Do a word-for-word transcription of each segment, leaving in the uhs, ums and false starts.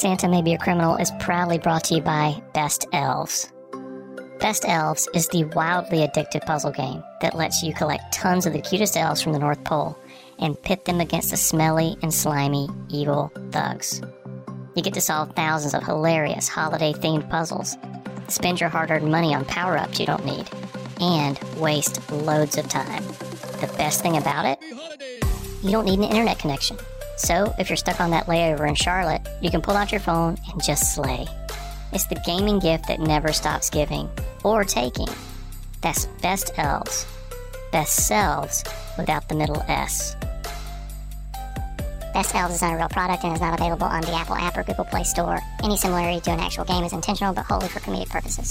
Santa May Be a Criminal is proudly brought to you by Best Elves. Best Elves is the wildly addictive puzzle game that lets you collect tons of the cutest elves from the North Pole and pit them against the smelly and slimy evil thugs. You get to solve thousands of hilarious holiday-themed puzzles, spend your hard-earned money on power-ups you don't need, and waste loads of time. The best thing about it? You don't need an internet connection. So, if you're stuck on that layover in Charlotte, you can pull out your phone and just slay. It's the gaming gift that never stops giving or taking. That's Best Elves. Best Selves without the middle S. Best Elves is not a real product and is not available on the Apple app or Google Play Store. Any similarity to an actual game is intentional but wholly for comedic purposes.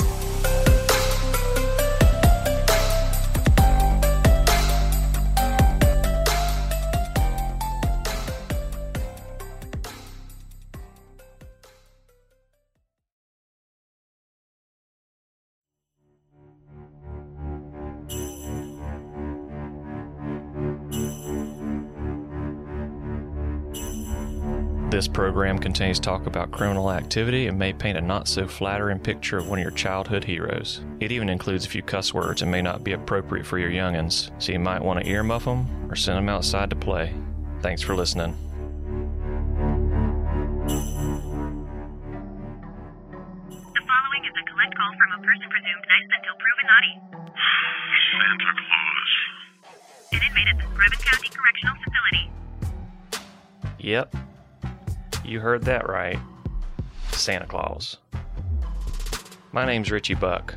This program contains talk about criminal activity and may paint a not-so-flattering picture of one of your childhood heroes. It even includes a few cuss words and may not be appropriate for your youngins, so you might want to earmuff them or send them outside to play. Thanks for listening. The following is a collect call from a person presumed nice until proven naughty. Santa Claus. An inmate at the Screven County Correctional Facility. Yep. You heard that right. Santa Claus. My name's Richie Buck.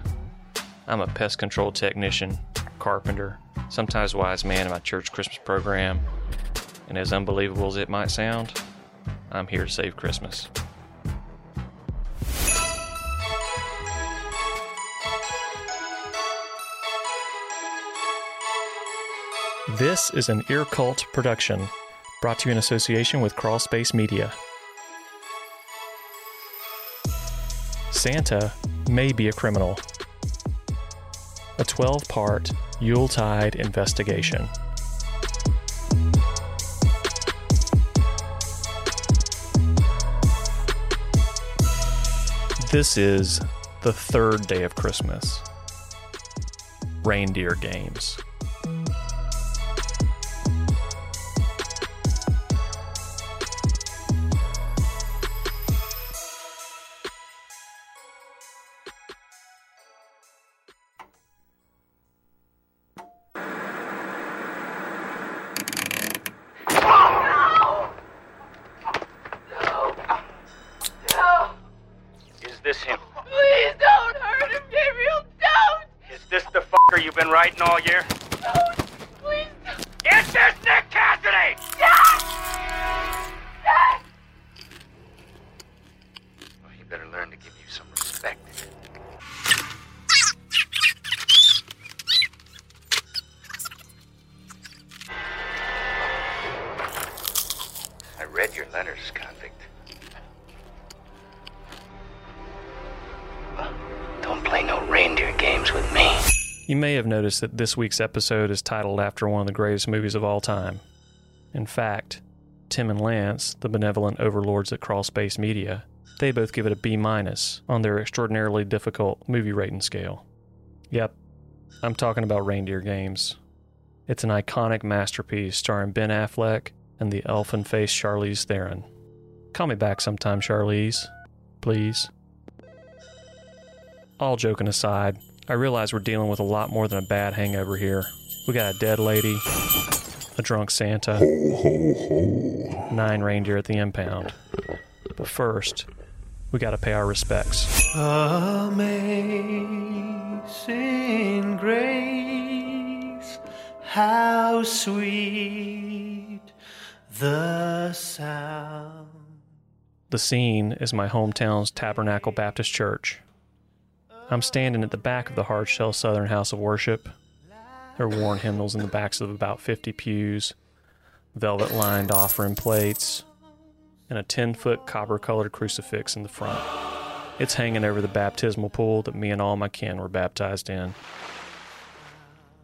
I'm a pest control technician, carpenter, sometimes wise man in my church Christmas program. And as unbelievable as it might sound, I'm here to save Christmas. This is an Ear Cult Production, brought to you in association with Crawlspace Media. Santa May Be a Criminal, a twelve-part Yuletide investigation. This is the third day of Christmas. Reindeer Games. Notice that this week's episode is titled after one of the greatest movies of all time. In fact, Tim and Lance, the benevolent overlords at Crawlspace Media, they both give it a B- on their extraordinarily difficult movie rating scale. Yep, I'm talking about Reindeer Games. It's an iconic masterpiece starring Ben Affleck and the elfin-faced Charlize Theron. Call me back sometime, Charlize. Please. All joking aside, I realize we're dealing with a lot more than a bad hangover here. We got a dead lady, a drunk Santa, ho, ho, ho. Nine reindeer at the impound. But first, we got to pay our respects. Amazing grace, how sweet the sound. The scene is my hometown's Tabernacle Baptist Church. I'm standing at the back of the hard-shell Southern House of Worship. There are worn hymnals in the backs of about fifty pews, velvet-lined offering plates, and a ten-foot copper-colored crucifix in the front. It's hanging over the baptismal pool that me and all my kin were baptized in.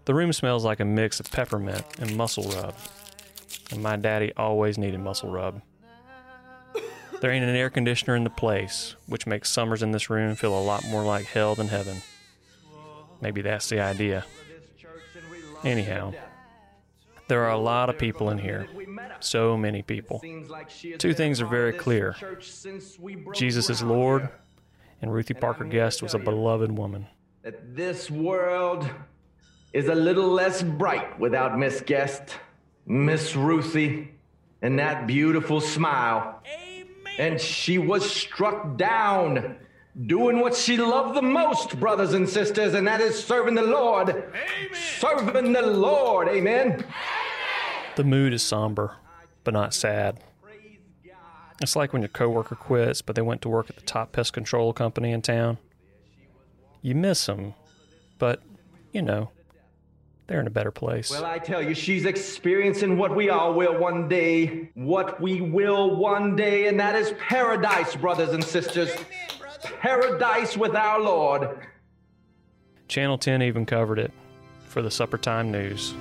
The room smells like a mix of peppermint and muscle rub, and my daddy always needed muscle rub. There ain't an air conditioner in the place, which makes summers in this room feel a lot more like hell than heaven. Maybe that's the idea. Anyhow, there are a lot of people in here. So many people. Two things are very clear. Jesus is Lord, and Ruthie Parker Guest was a beloved woman. That this world is a little less bright without Miss Guest, Miss Ruthie, and that beautiful smile. Amen. And she was struck down doing what she loved the most, brothers and sisters, and that is serving the Lord. Amen. Serving the Lord. Amen. Amen. The mood is somber, but not sad. It's like when your coworker quits, but they went to work at the top pest control company in town. You miss them, but, you know, they're in a better place. Well, I tell you, she's experiencing what we all will one day, what we will one day, and that is paradise, brothers and sisters. Amen, brother. Paradise with our Lord. Channel ten even covered it for the supper time news.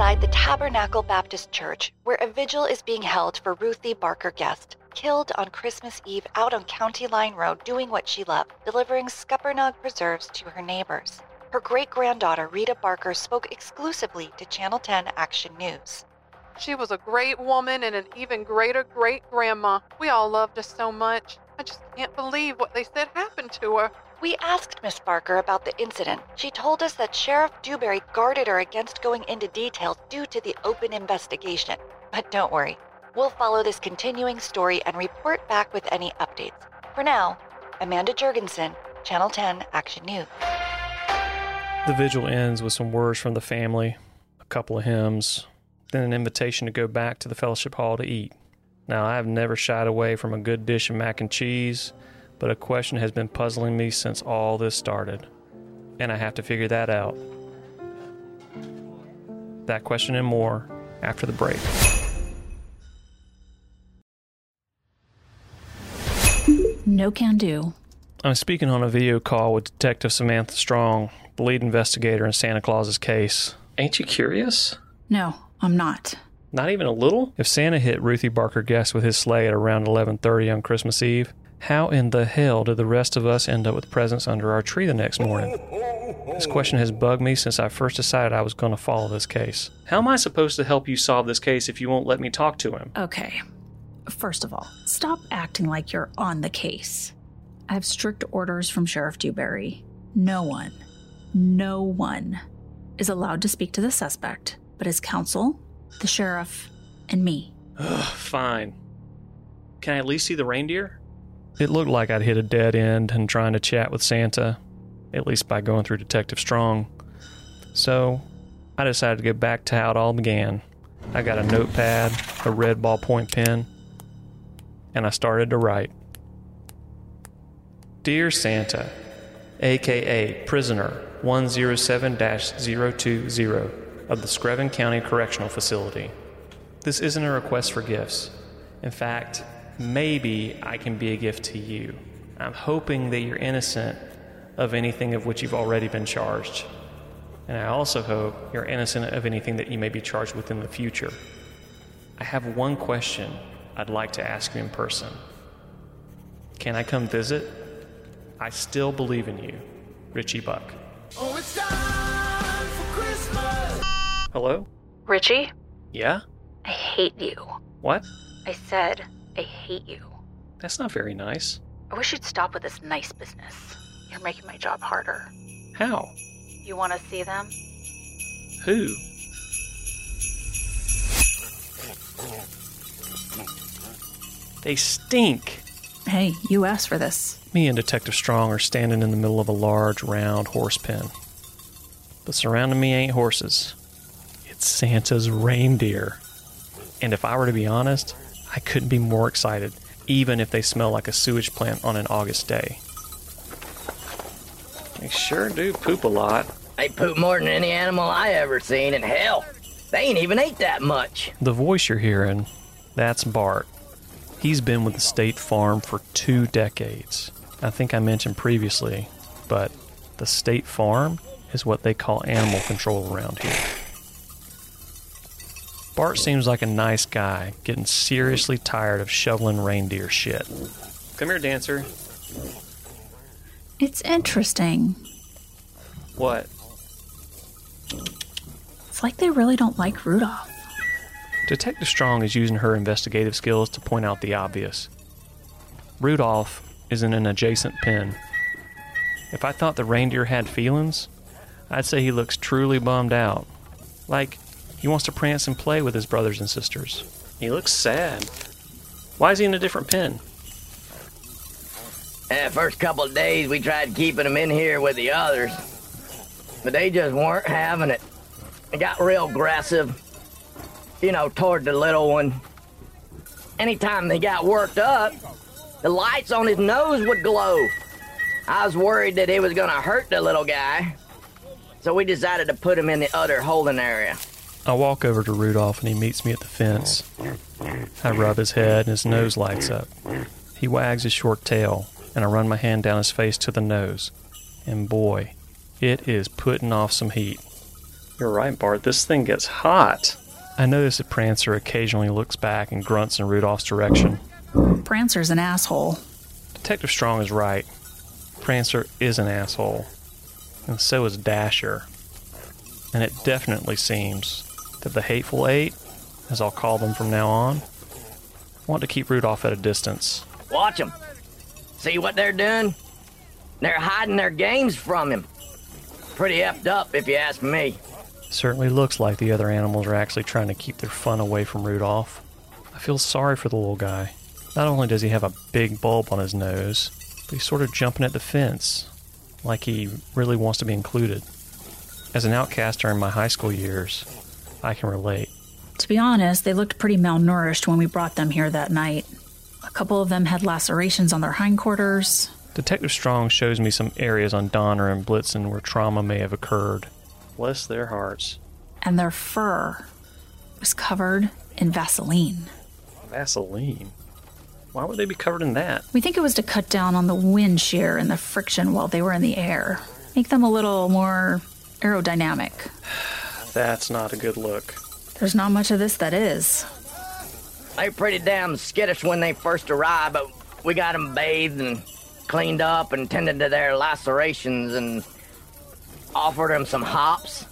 Outside the Tabernacle Baptist Church, where a vigil is being held for Ruthie Barker Guest, killed on Christmas Eve out on County Line Road doing what she loved, delivering Scuppernong preserves to her neighbors. Her great-granddaughter, Rita Barker, spoke exclusively to Channel ten Action News. She was a great woman and an even greater great-grandma. We all loved her so much. I just can't believe what they said happened to her. We asked Miss Barker about the incident. She told us that Sheriff Dewberry guarded her against going into detail due to the open investigation. But don't worry, we'll follow this continuing story and report back with any updates. For now, Amanda Jergenson, Channel ten Action News. The vigil ends with some words from the family, a couple of hymns, then an invitation to go back to the fellowship hall to eat. Now, I have never shied away from a good dish of mac and cheese, but a question has been puzzling me since all this started, and I have to figure that out. That question and more after the break. No can do. I'm speaking on a video call with Detective Samantha Strong, the lead investigator in Santa Claus's case. Ain't you curious? No, I'm not. Not even a little? If Santa hit Ruthie Barker Guest with his sleigh at around eleven thirty on Christmas Eve, how in the hell did the rest of us end up with presents under our tree the next morning? This question has bugged me since I first decided I was going to follow this case. How am I supposed to help you solve this case if you won't let me talk to him? Okay. First of all, stop acting like you're on the case. I have strict orders from Sheriff Dewberry. No one, no one is allowed to speak to the suspect, but his counsel, the sheriff, and me. Ugh, fine. Can I at least see the reindeer? It looked like I'd hit a dead end in trying to chat with Santa, at least by going through Detective Strong. So, I decided to go back to how it all began. I got a notepad, a red ballpoint pen, and I started to write. Dear Santa, a k a. Prisoner one oh seven dash oh two oh of the Screven County Correctional Facility. This isn't a request for gifts. In fact, maybe I can be a gift to you. I'm hoping that you're innocent of anything of which you've already been charged. And I also hope you're innocent of anything that you may be charged with in the future. I have one question I'd like to ask you in person. Can I come visit? I still believe in you. Richie Buck. Oh, it's time for Christmas! Hello? Richie? Yeah? I hate you. What? I said... I hate you. That's not very nice. I wish you'd stop with this nice business. You're making my job harder. How? You want to see them? Who? They stink. Hey, you asked for this. Me and Detective Strong are standing in the middle of a large, round horse pen. But surrounding me ain't horses. It's Santa's reindeer. And if I were to be honest, I couldn't be more excited, even if they smell like a sewage plant on an August day. They sure do poop a lot. They poop more than any animal I ever seen, and hell, they ain't even ate that much. The voice you're hearing, that's Bart. He's been with the state farm for two decades. I think I mentioned previously, but the state farm is what they call animal control around here. Bart seems like a nice guy, getting seriously tired of shoveling reindeer shit. Come here, Dancer. It's interesting. What? It's like they really don't like Rudolph. Detective Strong is using her investigative skills to point out the obvious. Rudolph is in an adjacent pen. If I thought the reindeer had feelings, I'd say he looks truly bummed out. Like, he wants to prance and play with his brothers and sisters. He looks sad. Why is he in a different pen? Eh, first couple of days we tried keeping him in here with the others, but they just weren't having it. It got real aggressive, you know, toward the little one. Anytime they got worked up, the lights on his nose would glow. I was worried that it was going to hurt the little guy, so we decided to put him in the other holding area. I walk over to Rudolph and he meets me at the fence. I rub his head and his nose lights up. He wags his short tail and I run my hand down his face to the nose. And boy, it is putting off some heat. You're right, Bart, this thing gets hot. I notice that Prancer occasionally looks back and grunts in Rudolph's direction. Prancer's an asshole. Detective Strong is right. Prancer is an asshole, and so is Dasher. And it definitely seems that the Hateful Eight, as I'll call them from now on, want to keep Rudolph at a distance. Watch them. See what they're doing? They're hiding their games from him. Pretty effed up, if you ask me. Certainly looks like the other animals are actually trying to keep their fun away from Rudolph. I feel sorry for the little guy. Not only does he have a big bulb on his nose, but he's sort of jumping at the fence, like he really wants to be included. As an outcast during my high school years, I can relate. To be honest, they looked pretty malnourished when we brought them here that night. A couple of them had lacerations on their hindquarters. Detective Strong shows me some areas on Donner and Blitzen where trauma may have occurred. Bless their hearts. And their fur was covered in Vaseline. Vaseline? Why would they be covered in that? We think it was to cut down on the wind shear and the friction while they were in the air. Make them a little more aerodynamic. That's not a good look. There's not much of this that is. They were pretty damn skittish when they first arrived, but we got them bathed and cleaned up and tended to their lacerations and offered them some hops.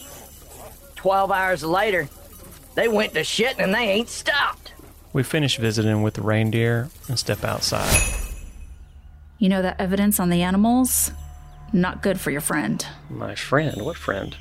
Twelve hours later, they went to shit and they ain't stopped. We finish visiting with the reindeer and step outside. You know that evidence on the animals? Not good for your friend. My friend? What friend?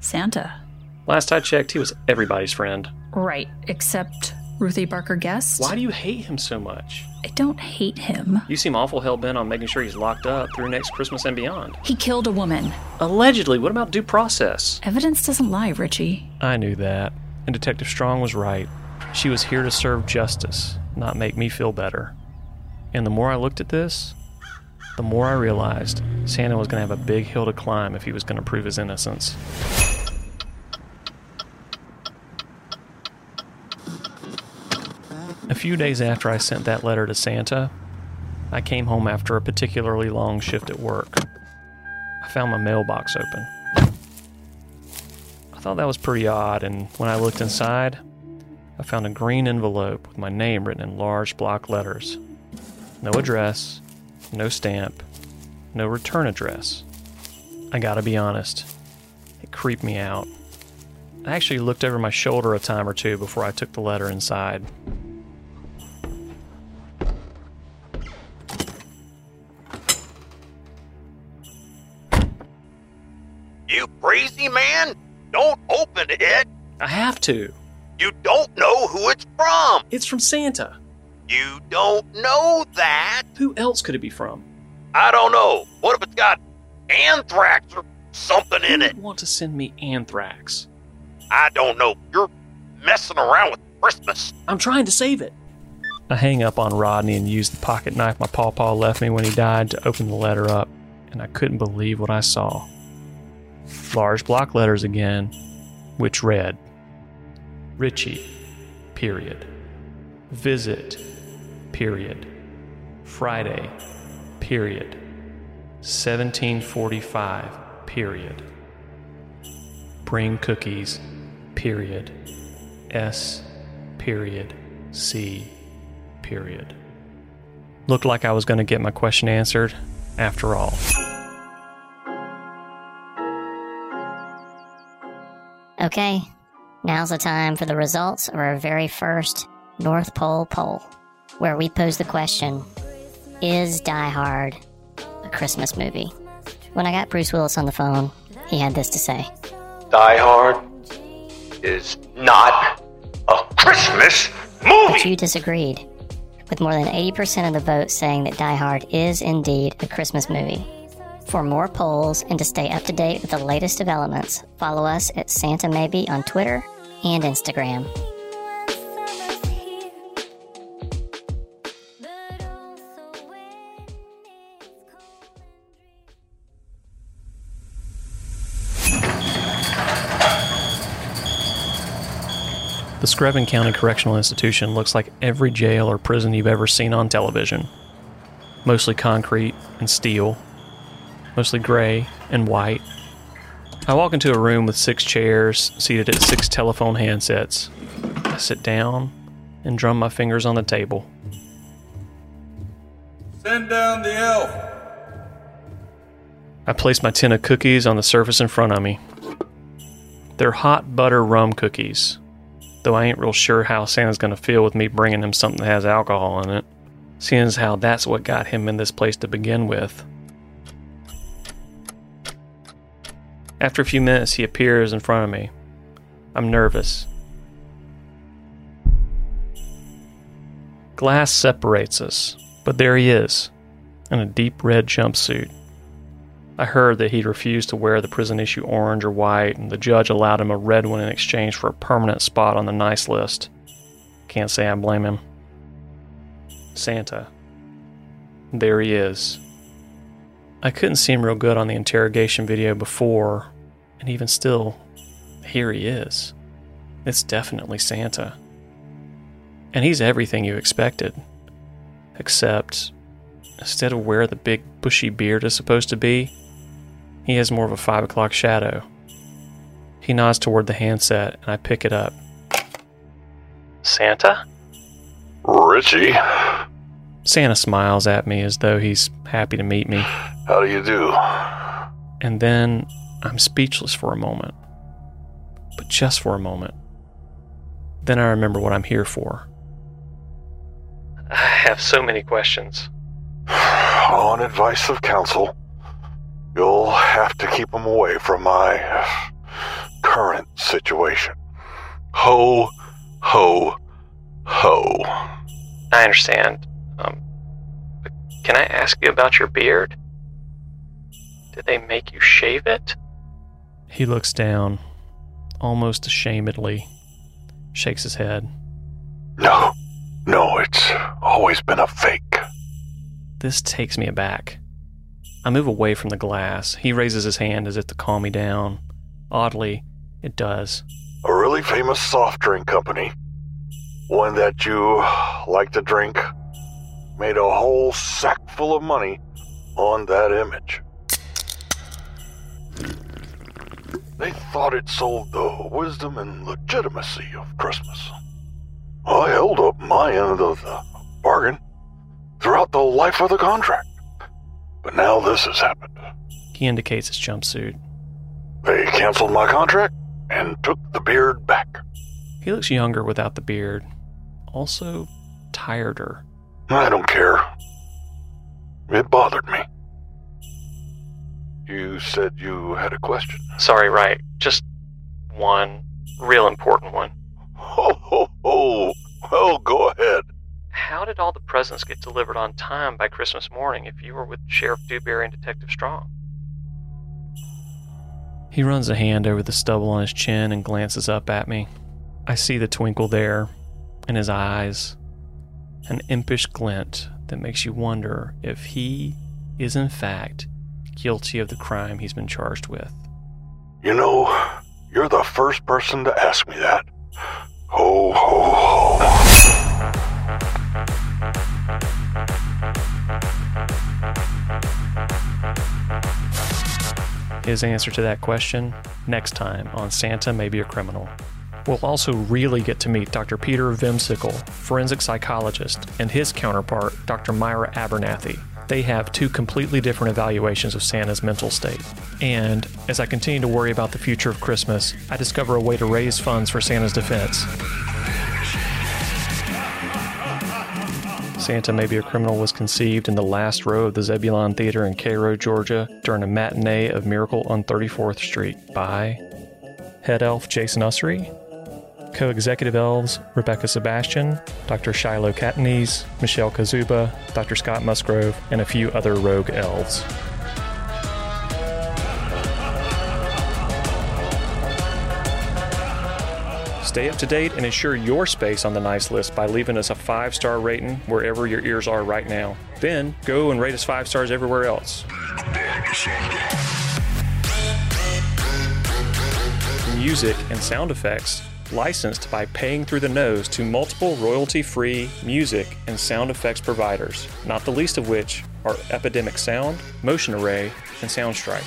Santa. Last I checked, he was everybody's friend. Right, except Ruthie Barker Guest. Why do you hate him so much? I don't hate him. You seem awful hell-bent on making sure he's locked up through next Christmas and beyond. He killed a woman. Allegedly. What about due process? Evidence doesn't lie, Richie. I knew that, and Detective Strong was right. She was here to serve justice, not make me feel better. And the more I looked at this, the more I realized Santa was going to have a big hill to climb if he was going to prove his innocence. A few days after I sent that letter to Santa, I came home after a particularly long shift at work. I found my mailbox open. I thought that was pretty odd, and when I looked inside, I found a green envelope with my name written in large block letters. No address, no stamp, no return address. I gotta be honest, it creeped me out. I actually looked over my shoulder a time or two before I took the letter inside. You crazy man! Don't open it! I have to. You don't know who it's from! It's from Santa. You don't know that! Who else could it be from? I don't know. What if it's got anthrax or something in it? You want to send me anthrax? I don't know. You're messing around with Christmas. I'm trying to save it. I hang up on Rodney and use the pocket knife my pawpaw left me when he died to open the letter up, and I couldn't believe what I saw. Large block letters again, which read, Richie, period. Visit, period. Friday, period. seventeen forty-five, period. bring cookies, period, S, period, C, period. Looked like I was going to get my question answered after all. Okay, now's the time for the results of our very first North Pole poll, where we pose the question, is Die Hard a Christmas movie? When I got Bruce Willis on the phone, he had this to say. Die Hard is not a Christmas movie! But you disagreed, with more than eighty percent of the vote saying that Die Hard is indeed a Christmas movie. For more polls and to stay up to date with the latest developments, follow us at Santa Maybe on Twitter and Instagram. The Screven County Correctional Institution looks like every jail or prison you've ever seen on television. Mostly concrete and steel. Mostly gray and white. I walk into a room with six chairs seated at six telephone handsets. I sit down and drum my fingers on the table. Send down the elf. I place my tin of cookies on the surface in front of me. They're hot butter rum cookies. Though I ain't real sure how Santa's gonna feel with me bringing him something that has alcohol in it, seeing as how that's what got him in this place to begin with. After a few minutes, he appears in front of me. I'm nervous. Glass separates us, but there he is, in a deep red jumpsuit. I heard that he'd refused to wear the prison issue orange or white, and the judge allowed him a red one in exchange for a permanent spot on the nice list. Can't say I blame him. Santa. There he is. I couldn't see him real good on the interrogation video before, and even still, here he is. It's definitely Santa. And he's everything you expected. Except, instead of where the big bushy beard is supposed to be, he has more of a five o'clock shadow. He nods toward the handset, and I pick it up. Santa? Richie? Santa smiles at me as though he's happy to meet me. How do you do? And then I'm speechless for a moment. But just for a moment. Then I remember what I'm here for. I have so many questions. On advice of counsel, you'll have to keep him away from my current situation. Ho, ho, ho. I understand. Um, but can I ask you about your beard? Did they make you shave it? He looks down, almost ashamedly, shakes his head. No, no, it's always been a fake. This takes me aback. I move away from the glass. He raises his hand as if to calm me down. Oddly, it does. A really famous soft drink company, one that you like to drink, made a whole sack full of money on that image. They thought it sold the wisdom and legitimacy of Christmas. I held up my end of the bargain throughout the life of the contract. But now this has happened. He indicates his jumpsuit. They canceled my contract and took the beard back. He looks younger without the beard. Also, tireder. I don't care. It bothered me. You said you had a question. Sorry, right. Just one real important one. Ho, ho, ho. Well, go ahead. How did all the presents get delivered on time by Christmas morning if you were with Sheriff Dewberry and Detective Strong? He runs a hand over the stubble on his chin and glances up at me. I see the twinkle there, in his eyes, an impish glint that makes you wonder if he is in fact guilty of the crime he's been charged with. You know, you're the first person to ask me that. Ho, ho, ho. his answer to that question next time on Santa May Be a Criminal. We'll also really get to meet Doctor Peter Vimsickle, forensic psychologist, and his counterpart, Doctor Myra Abernathy. They have two completely different evaluations of Santa's mental state. And as I continue to worry about the future of Christmas, I discover a way to raise funds for Santa's defense. Santa May Be a Criminal was conceived in the last row of the Zebulon Theater in Cairo, Georgia, during a matinee of Miracle on thirty-fourth street by head elf Jason Usry, co-executive elves Rebekah Sebastian, Doctor Shiloh Catanese, Michelle Kazuba, Doctor Scott Musgrove, and a few other rogue elves. Stay up to date and ensure your space on the nice list by leaving us a five-star rating wherever your ears are right now. Then go and rate us five stars everywhere else. Music and sound effects licensed by Paying Through the Nose to multiple royalty-free music and sound effects providers, not the least of which are Epidemic Sound, Motion Array, and Soundstripe.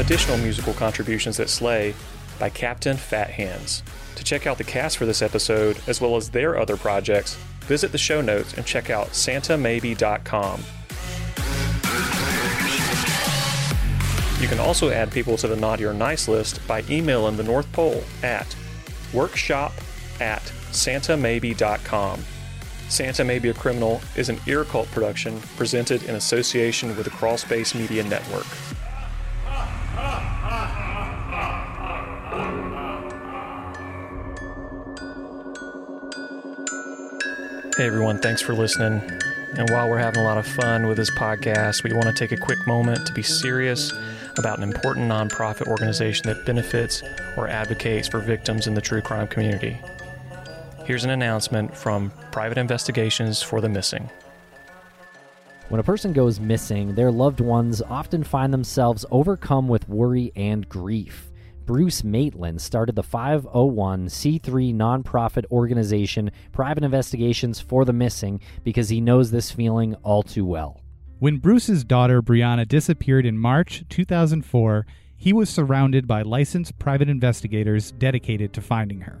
Additional musical contributions that slay by Captain Fathands. To check out the cast for this episode, as well as their other projects, visit the show notes and check out santa maybe dot com. You can also add people to the Naughty or Nice list by emailing the North Pole at workshop at santa maybe dot com. Santa May Be a Criminal is an Ear Cult production presented in association with the Crawlspace Media Network. Hey everyone, thanks for listening. And while we're having a lot of fun with this podcast, we want to take a quick moment to be serious about an important nonprofit organization that benefits or advocates for victims in the true crime community. Here's an announcement from Private Investigations for the Missing. When a person goes missing, their loved ones often find themselves overcome with worry and grief. Bruce Maitland started the five oh one c three nonprofit organization Private Investigations for the Missing because he knows this feeling all too well. When Bruce's daughter Brianna disappeared in March two thousand four, he was surrounded by licensed private investigators dedicated to finding her.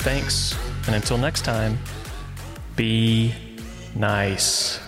Thanks, and until next time, be nice.